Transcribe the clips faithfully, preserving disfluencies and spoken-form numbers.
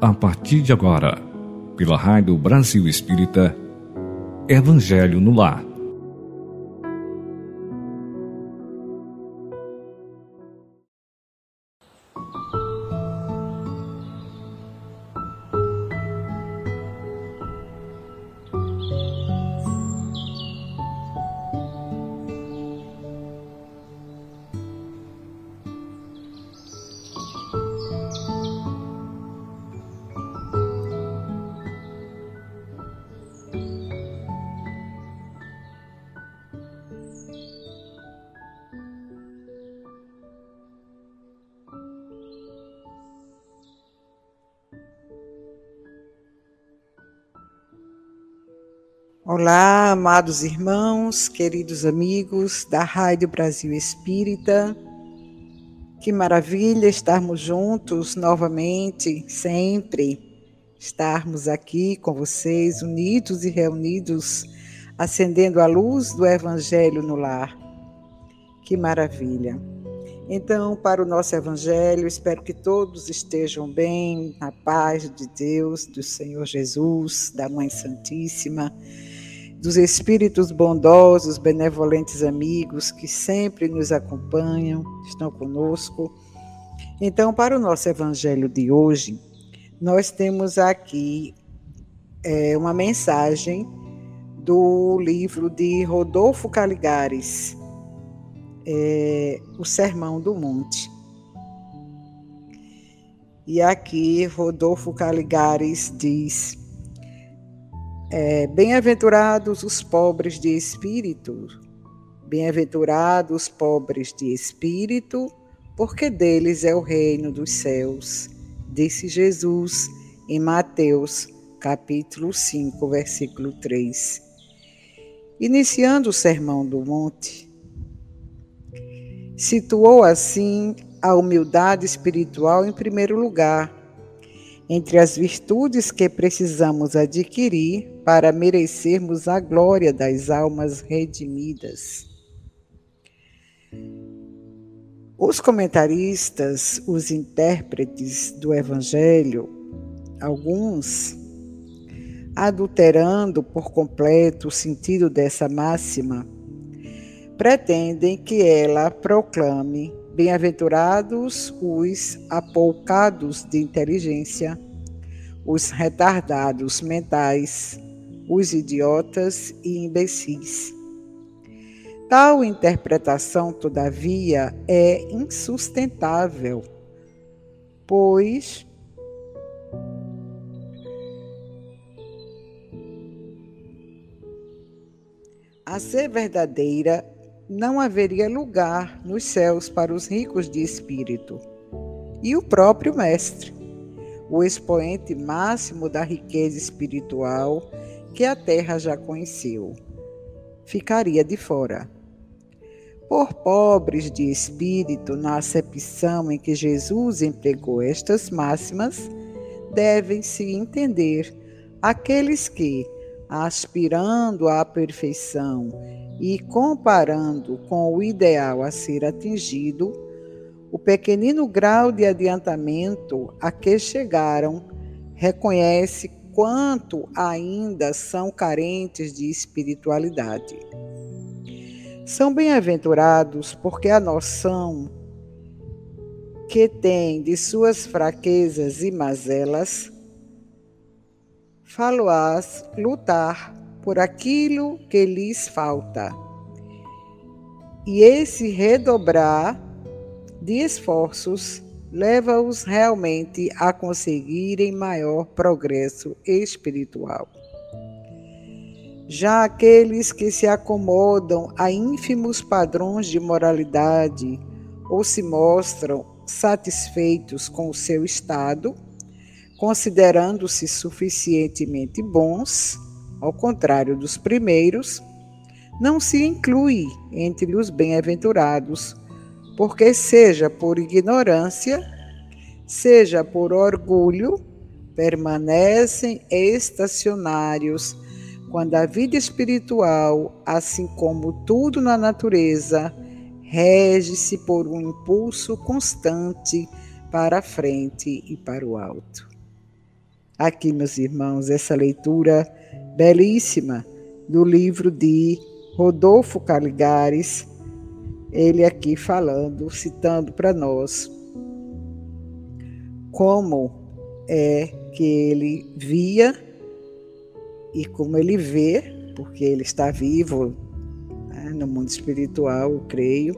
a partir de agora, pela Rádio Brasil Espírita, Evangelho no Lar. Olá, amados irmãos, queridos amigos da Rádio Brasil Espírita. Que maravilha estarmos juntos novamente, sempre estarmos aqui com vocês, unidos e reunidos, acendendo a luz do Evangelho no lar. Que maravilha! Então, para o nosso Evangelho, espero que todos estejam bem, na paz de Deus, do Senhor Jesus, da Mãe Santíssima, dos espíritos bondosos, benevolentes amigos que sempre nos acompanham, estão conosco. Então, para o nosso evangelho de hoje, nós temos aqui é, uma mensagem do livro de Rodolfo Caligaris, é, O Sermão do Monte. E aqui Rodolfo Caligaris diz... É, bem-aventurados os pobres de espírito, bem-aventurados os pobres de espírito, porque deles é o reino dos céus, disse Jesus em Mateus, capítulo cinco, versículo três. Iniciando o Sermão do Monte, situou assim a humildade espiritual em primeiro lugar, entre as virtudes que precisamos adquirir para merecermos a glória das almas redimidas. Os comentaristas, os intérpretes do Evangelho, alguns, adulterando por completo o sentido dessa máxima, pretendem que ela proclame: bem-aventurados os apoucados de inteligência, os retardados mentais, os idiotas e imbecis. Tal interpretação, todavia, é insustentável, pois a ser verdadeira não haveria lugar nos céus para os ricos de espírito. E o próprio Mestre, o expoente máximo da riqueza espiritual que a terra já conheceu, ficaria de fora. Por pobres de espírito, na acepção em que Jesus empregou estas máximas, devem-se entender aqueles que, aspirando à perfeição e comparando com o ideal a ser atingido, o pequenino grau de adiantamento a que chegaram reconhece quanto ainda são carentes de espiritualidade. São bem-aventurados porque a noção que têm de suas fraquezas e mazelas falo-as lutar por aquilo que lhes falta, e esse redobrar de esforços leva-os realmente a conseguirem maior progresso espiritual. Já aqueles que se acomodam a ínfimos padrões de moralidade ou se mostram satisfeitos com o seu estado, considerando-se suficientemente bons, ao contrário dos primeiros, não se inclui entre os bem-aventurados, porque seja por ignorância, seja por orgulho, permanecem estacionários quando a vida espiritual, assim como tudo na natureza, rege-se por um impulso constante para a frente e para o alto. aqui, meus irmãos, essa leitura belíssima do livro de Rodolfo Caligaris, ele aqui falando, citando para nós como é que ele via e como ele vê, porque ele está vivo, né, no mundo espiritual, eu creio,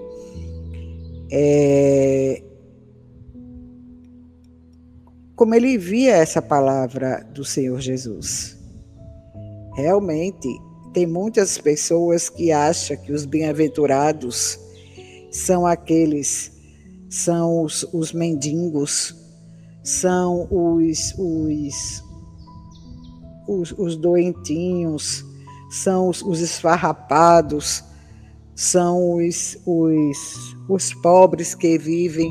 é, como ele via essa palavra do Senhor Jesus. Realmente, tem muitas pessoas que acham que os bem-aventurados são aqueles, são os, os mendigos, são os, os, os, os doentinhos, são os, os esfarrapados, são os, os, os pobres que vivem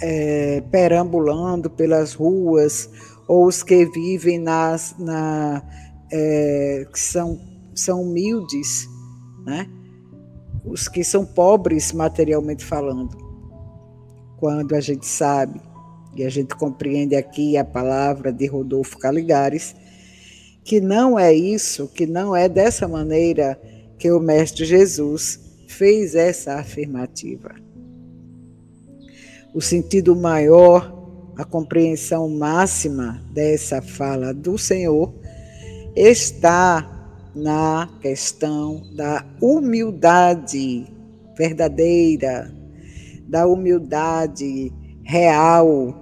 é, perambulando pelas ruas, ou os que vivem nas... na, É, que são, são humildes, né? Os que são pobres materialmente falando. Quando a gente sabe, e a gente compreende aqui a palavra de Rodolfo Caligaris, que não é isso, que não é dessa maneira que o Mestre Jesus fez essa afirmativa. O sentido maior, a compreensão máxima dessa fala do Senhor está na questão da humildade verdadeira, da humildade real,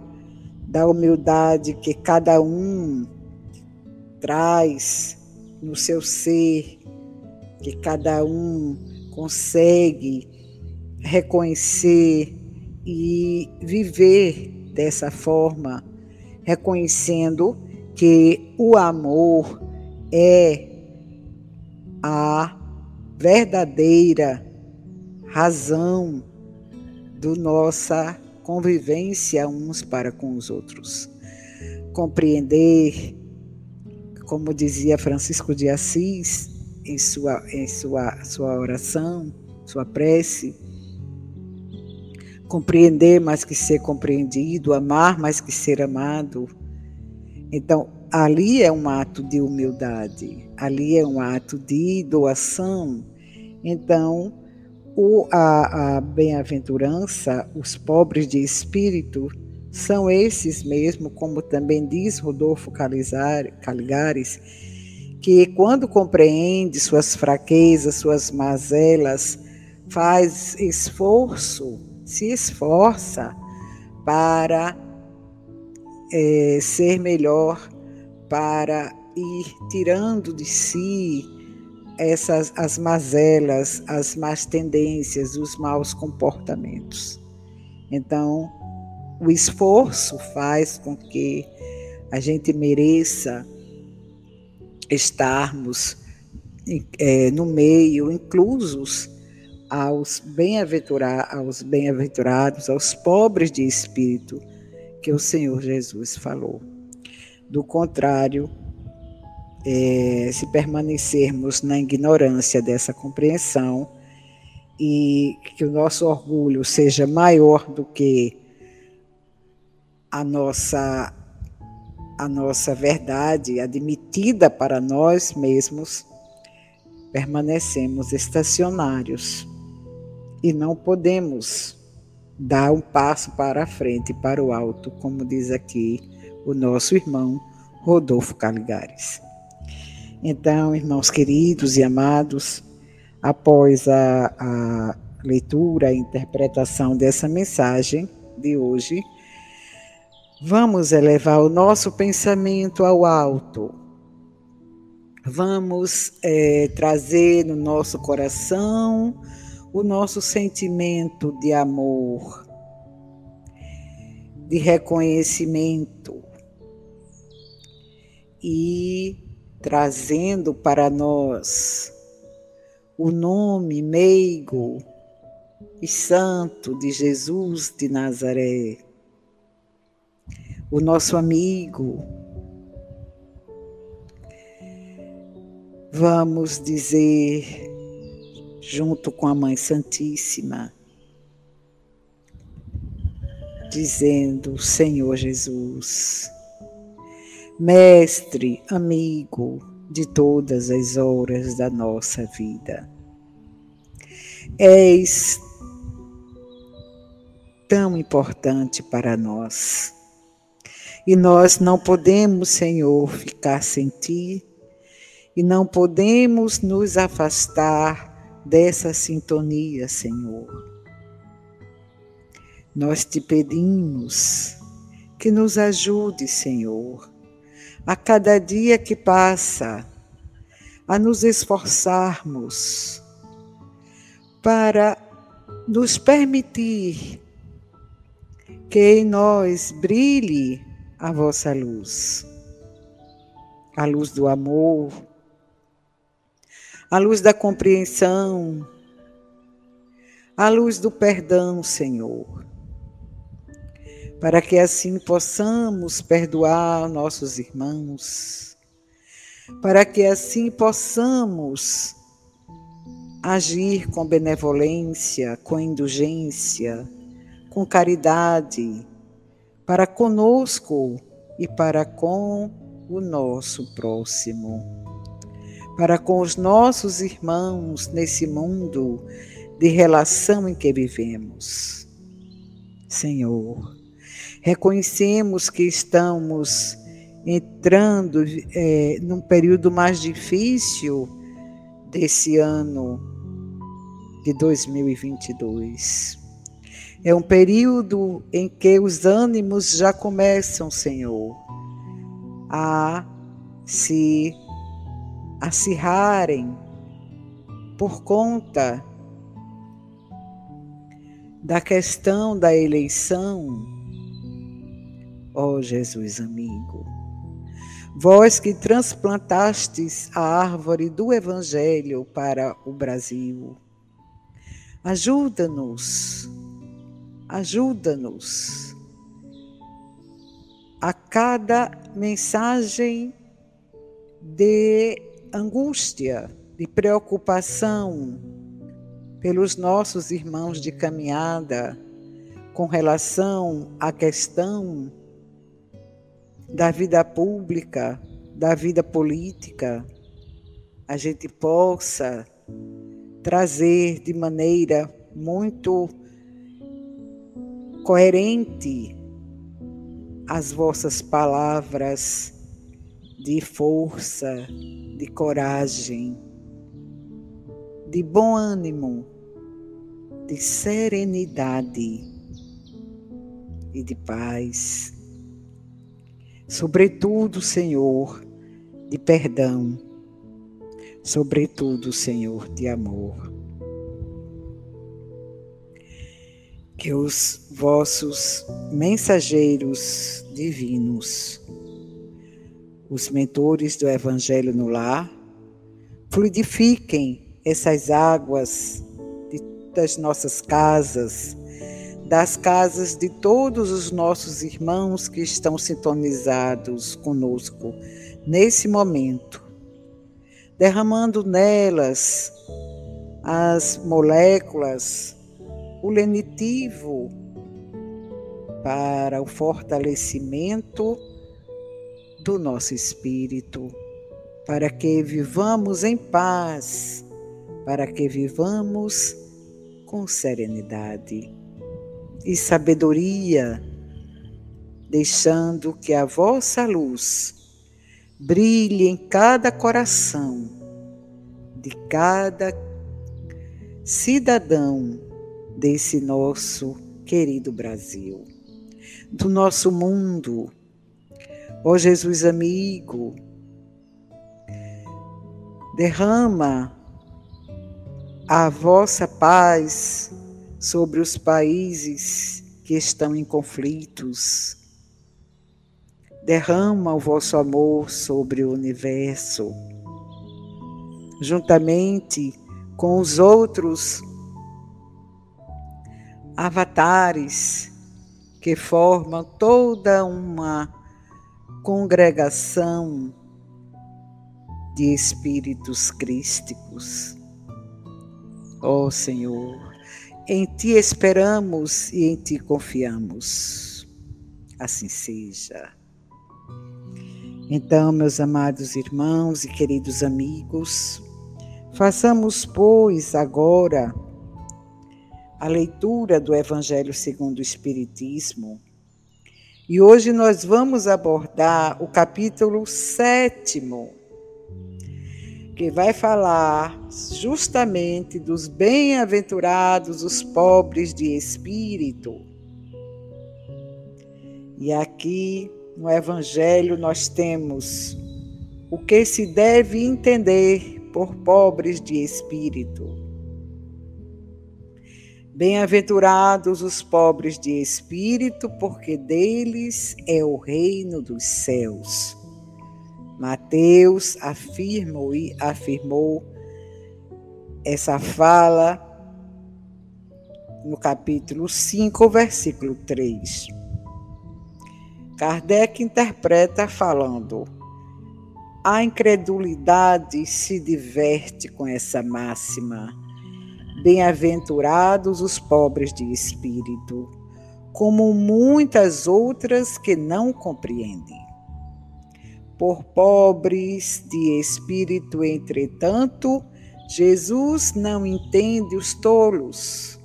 da humildade que cada um traz no seu ser, que cada um consegue reconhecer e viver dessa forma, reconhecendo que o amor é a verdadeira razão da nossa convivência uns para com os outros. Compreender, como dizia Francisco de Assis em sua, em sua, sua oração, sua prece, compreender mais que ser compreendido, amar mais que ser amado. Então, ali é um ato de humildade, ali é um ato de doação. Então, o, a, a bem-aventurança, os pobres de espírito, são esses mesmo, como também diz Rodolfo Caligaris, que quando compreende suas fraquezas, suas mazelas, faz esforço, se esforça para é, ser melhor, para ir tirando de si essas, as mazelas, as más tendências, os maus comportamentos. Então, o esforço faz com que a gente mereça estarmos é, no meio, inclusos aos bem-aventura, aos bem-aventurados, aos pobres de espírito, que o Senhor Jesus falou. Do contrário, é, se permanecermos na ignorância dessa compreensão e que o nosso orgulho seja maior do que a nossa, a nossa verdade admitida para nós mesmos, permanecemos estacionários e não podemos dar um passo para a frente, para o alto, como diz aqui o nosso irmão Rodolfo Caligaris. Então, irmãos queridos e amados, após a, a leitura, a interpretação dessa mensagem de hoje, vamos elevar o nosso pensamento ao alto. Vamos é, trazer no nosso coração o nosso sentimento de amor, de reconhecimento, e trazendo para nós o nome meigo e santo de Jesus de Nazaré, o nosso amigo. Vamos dizer, junto com a Mãe Santíssima, dizendo: Senhor Jesus, mestre, amigo de todas as horas da nossa vida. És tão importante para nós. E nós não podemos, Senhor, ficar sem Ti, e não podemos nos afastar dessa sintonia, Senhor. Nós Te pedimos que nos ajude, Senhor, a cada dia que passa, a nos esforçarmos para nos permitir que em nós brilhe a vossa luz, a luz do amor, a luz da compreensão, a luz do perdão, Senhor, para que assim possamos perdoar nossos irmãos, para que assim possamos agir com benevolência, com indulgência, com caridade, para conosco e para com o nosso próximo, para com os nossos irmãos nesse mundo de relação em que vivemos. Senhor, reconhecemos que estamos entrando é, num período mais difícil desse ano de dois mil e vinte e dois. É um período em que os ânimos já começam, Senhor, a se acirrarem por conta da questão da eleição. Ó Jesus amigo, vós que transplantastes a árvore do Evangelho para o Brasil, ajuda-nos Ajuda-nos a cada mensagem de angústia, de preocupação pelos nossos irmãos de caminhada com relação à questão da vida pública, da vida política, a gente possa trazer de maneira muito coerente as vossas palavras de força, de coragem, de bom ânimo, de serenidade e de paz. Sobretudo, Senhor, de perdão. Sobretudo, Senhor, de amor. Que os vossos mensageiros divinos, os mentores do Evangelho no Lar, fluidifiquem essas águas de, das nossas casas, das casas de todos os nossos irmãos que estão sintonizados conosco nesse momento, derramando nelas as moléculas, o lenitivo para o fortalecimento do nosso espírito, para que vivamos em paz, para que vivamos com serenidade e sabedoria, deixando que a vossa luz brilhe em cada coração de cada cidadão desse nosso querido Brasil, do nosso mundo. Ó Jesus amigo, derrama a vossa paz sobre os países que estão em conflitos. Derrama o vosso amor sobre o universo, juntamente com os outros avatares que formam toda uma congregação de espíritos crísticos. Ó Senhor, em Ti esperamos e em Ti confiamos. Assim seja. Então, meus amados irmãos e queridos amigos, façamos, pois, agora a leitura do Evangelho segundo o Espiritismo. E hoje nós vamos abordar o capítulo sétimo, que vai falar justamente dos bem-aventurados os pobres de espírito. E aqui no Evangelho nós temos o que se deve entender por pobres de espírito. Bem-aventurados os pobres de espírito, porque deles é o reino dos céus. Mateus afirmou e afirmou essa fala no capítulo cinco, versículo três. Kardec interpreta falando: a incredulidade se diverte com essa máxima. Bem-aventurados os pobres de espírito, como muitas outras que não compreendem. Por pobres de espírito, entretanto, Jesus não entende os tolos,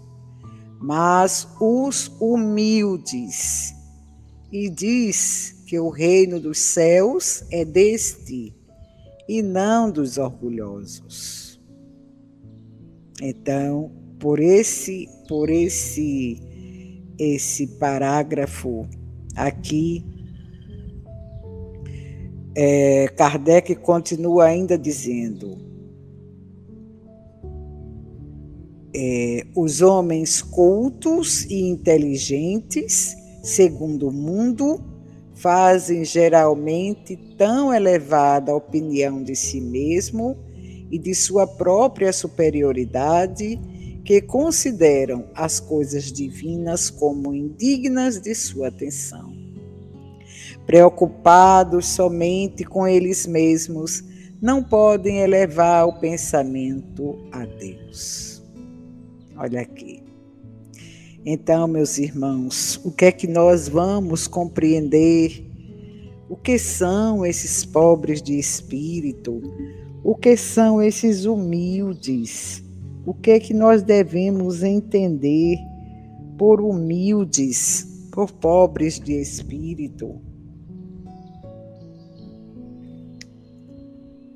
mas os humildes, e diz que o reino dos céus é deste, e não dos orgulhosos. Então, por esse, por esse, esse parágrafo aqui, é, Kardec continua ainda dizendo: é, os homens cultos e inteligentes, segundo o mundo, fazem geralmente tão elevada opinião de si mesmo e de sua própria superioridade, que consideram as coisas divinas como indignas de sua atenção. Preocupados somente com eles mesmos, não podem elevar o pensamento a Deus. Olha aqui. Então, meus irmãos, o que é que nós vamos compreender? O que são esses pobres de espírito? O que são esses humildes? O que é que nós devemos entender por humildes, por pobres de espírito?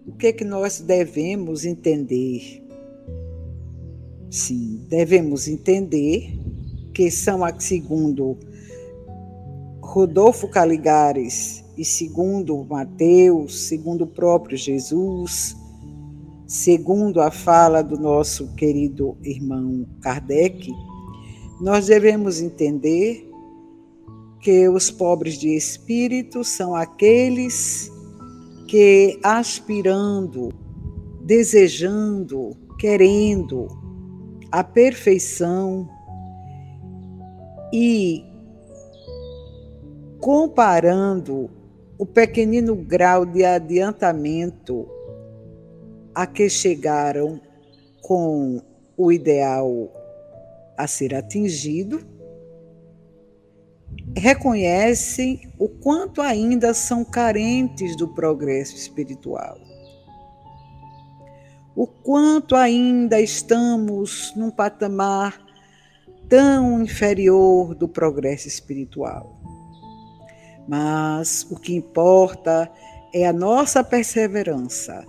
O que é que nós devemos entender? Sim, devemos entender que são, segundo Rodolfo Caligaris, e segundo Mateus, segundo o próprio Jesus, segundo a fala do nosso querido irmão Kardec, nós devemos entender que os pobres de espírito são aqueles que, aspirando, desejando, querendo a perfeição e comparando o pequenino grau de adiantamento a que chegaram com o ideal a ser atingido, reconhecem o quanto ainda são carentes do progresso espiritual. O quanto ainda estamos num patamar tão inferior do progresso espiritual. Mas o que importa é a nossa perseverança,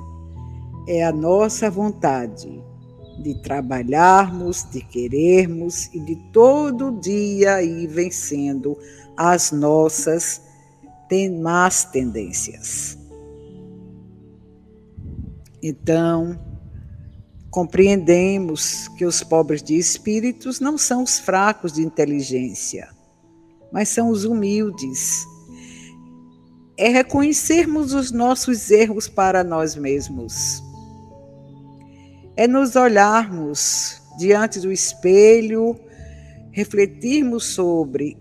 é a nossa vontade de trabalharmos, de querermos e de todo dia ir vencendo as nossas más tendências. Então, compreendemos que os pobres de espíritos não são os fracos de inteligência, mas são os humildes. É reconhecermos os nossos erros para nós mesmos. É nos olharmos diante do espelho, refletirmos sobre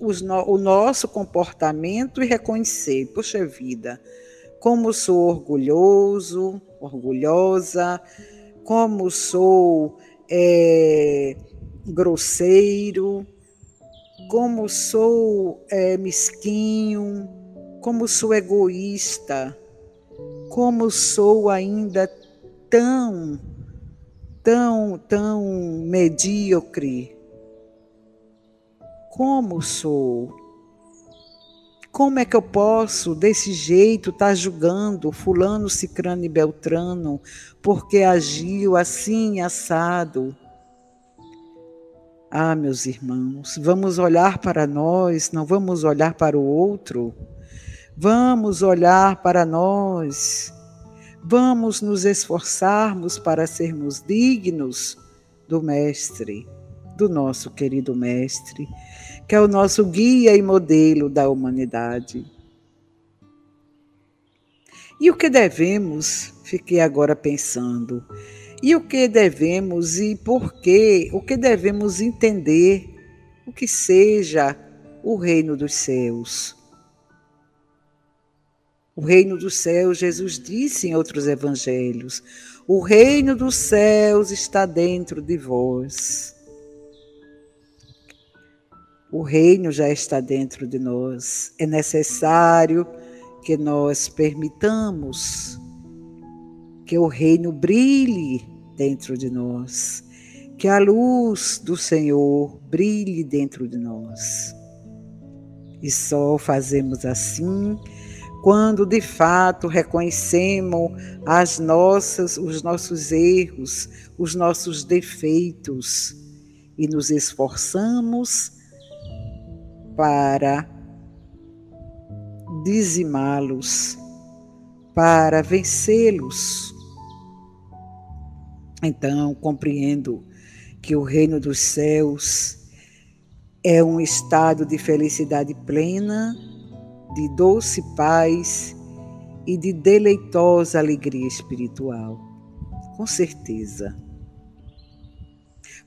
os no- o nosso comportamento e reconhecer, poxa vida, como sou orgulhoso, orgulhosa, como sou é, grosseiro, como sou é, mesquinho, como sou egoísta, como sou ainda tão, tão, tão medíocre. Como sou? Como é que eu posso, desse jeito, estar tá julgando fulano, cicrano e beltrano, porque agiu assim, assado? Ah, meus irmãos, vamos olhar para nós, não vamos olhar para o outro. Vamos olhar para nós. Vamos nos esforçarmos para sermos dignos do Mestre, do nosso querido Mestre, que é o nosso guia e modelo da humanidade. E o que devemos, fiquei agora pensando, e o que devemos e por quê, o que devemos entender o que seja o reino dos céus? O reino dos céus, Jesus disse em outros evangelhos, o reino dos céus está dentro de vós. O reino já está dentro de nós. É necessário que nós permitamos que o reino brilhe dentro de nós, que a luz do Senhor brilhe dentro de nós. E só fazemos assim quando de fato reconhecemos as nossas, os nossos erros, os nossos defeitos e nos esforçamos para dizimá-los, para vencê-los. Então, compreendo que o reino dos céus é um estado de felicidade plena, de doce paz e de deleitosa alegria espiritual. Com certeza.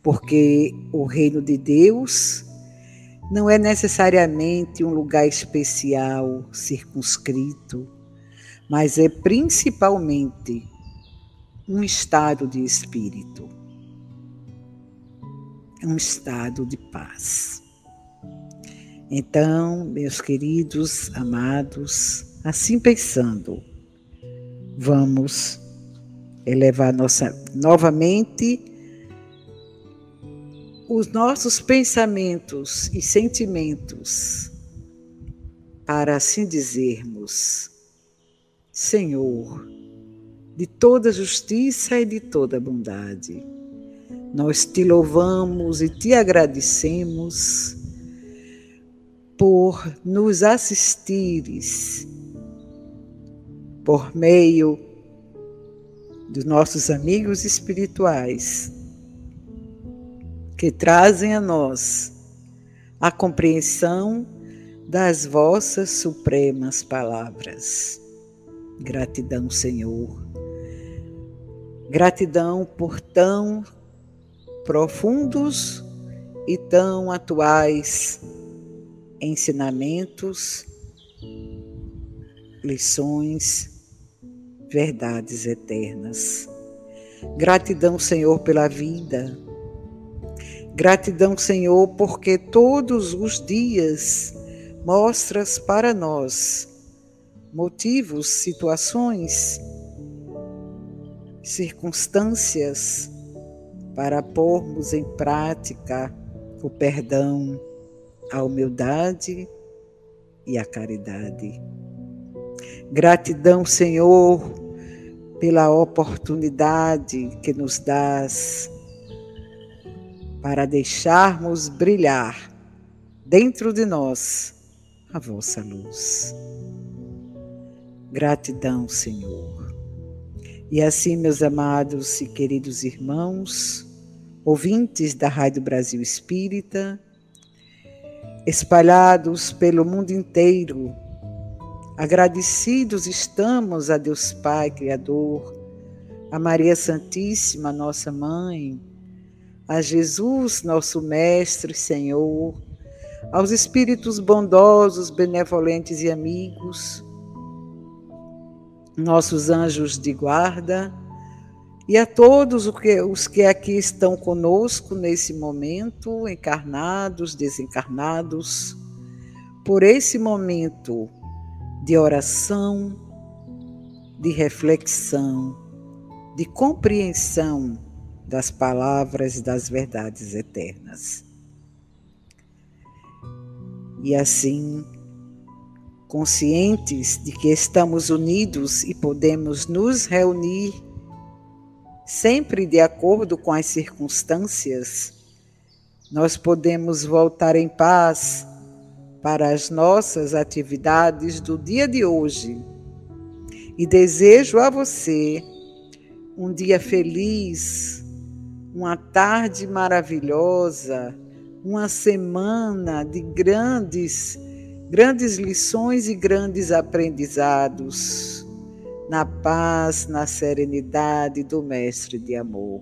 Porque o reino de Deus não é necessariamente um lugar especial, circunscrito, mas é principalmente um estado de espírito, um estado de paz. Então, meus queridos, amados, assim pensando, vamos elevar nossa, novamente, os nossos pensamentos e sentimentos, para assim dizermos, Senhor, de toda justiça e de toda bondade, nós te louvamos e te agradecemos por nos assistires por meio dos nossos amigos espirituais, que trazem a nós a compreensão das vossas supremas palavras. Gratidão, Senhor. Gratidão por tão profundos e tão atuais ensinamentos, lições, verdades eternas. Gratidão, Senhor, pela vida. Gratidão, Senhor, porque todos os dias mostras para nós motivos, situações, circunstâncias para pormos em prática o perdão, a humildade e a caridade. Gratidão, Senhor, pela oportunidade que nos dás para deixarmos brilhar dentro de nós a vossa luz. Gratidão, Senhor. E assim, meus amados e queridos irmãos, ouvintes da Rádio Brasil Espírita, espalhados pelo mundo inteiro, agradecidos estamos a Deus Pai Criador, a Maria Santíssima, nossa Mãe, a Jesus, nosso Mestre, Senhor, aos Espíritos bondosos, benevolentes e amigos, nossos anjos de guarda e a todos os que aqui estão conosco nesse momento, encarnados, desencarnados, por esse momento de oração, de reflexão, de compreensão das palavras e das verdades eternas. E assim, conscientes de que estamos unidos e podemos nos reunir sempre de acordo com as circunstâncias, nós podemos voltar em paz para as nossas atividades do dia de hoje. E desejo a você um dia feliz, uma tarde maravilhosa, uma semana de grandes, grandes lições e grandes aprendizados, na paz, na serenidade do Mestre de Amor.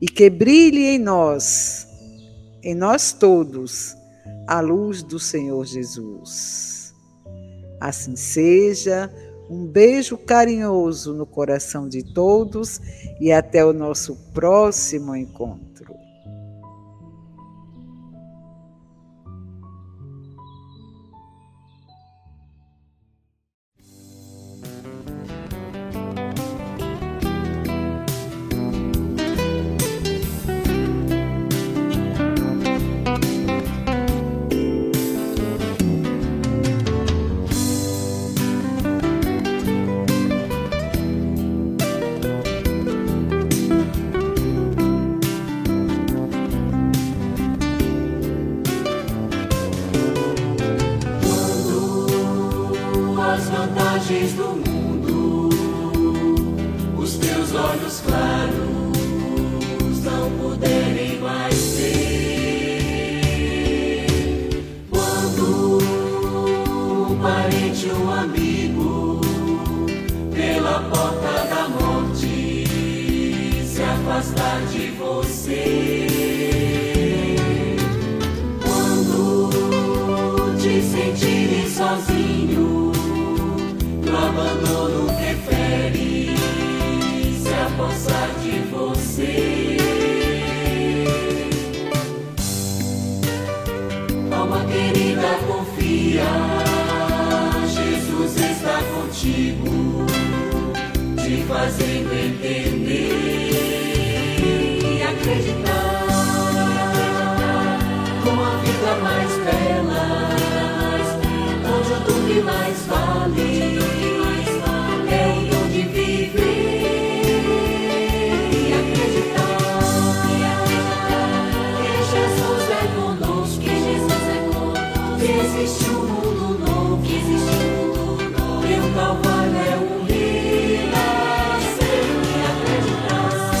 E que brilhe em nós, em nós todos, a luz do Senhor Jesus. Assim seja, um beijo carinhoso no coração de todos e até o nosso próximo encontro. Te fazendo entender e acreditar, com a vida mais bela, onde o dom que mais vale é o dom de viver e acreditar que Jesus é conosco, que Jesus é conosco, que existe um mundo novo, que existe um mundo novo. O Calvário é um milagre sem Calma,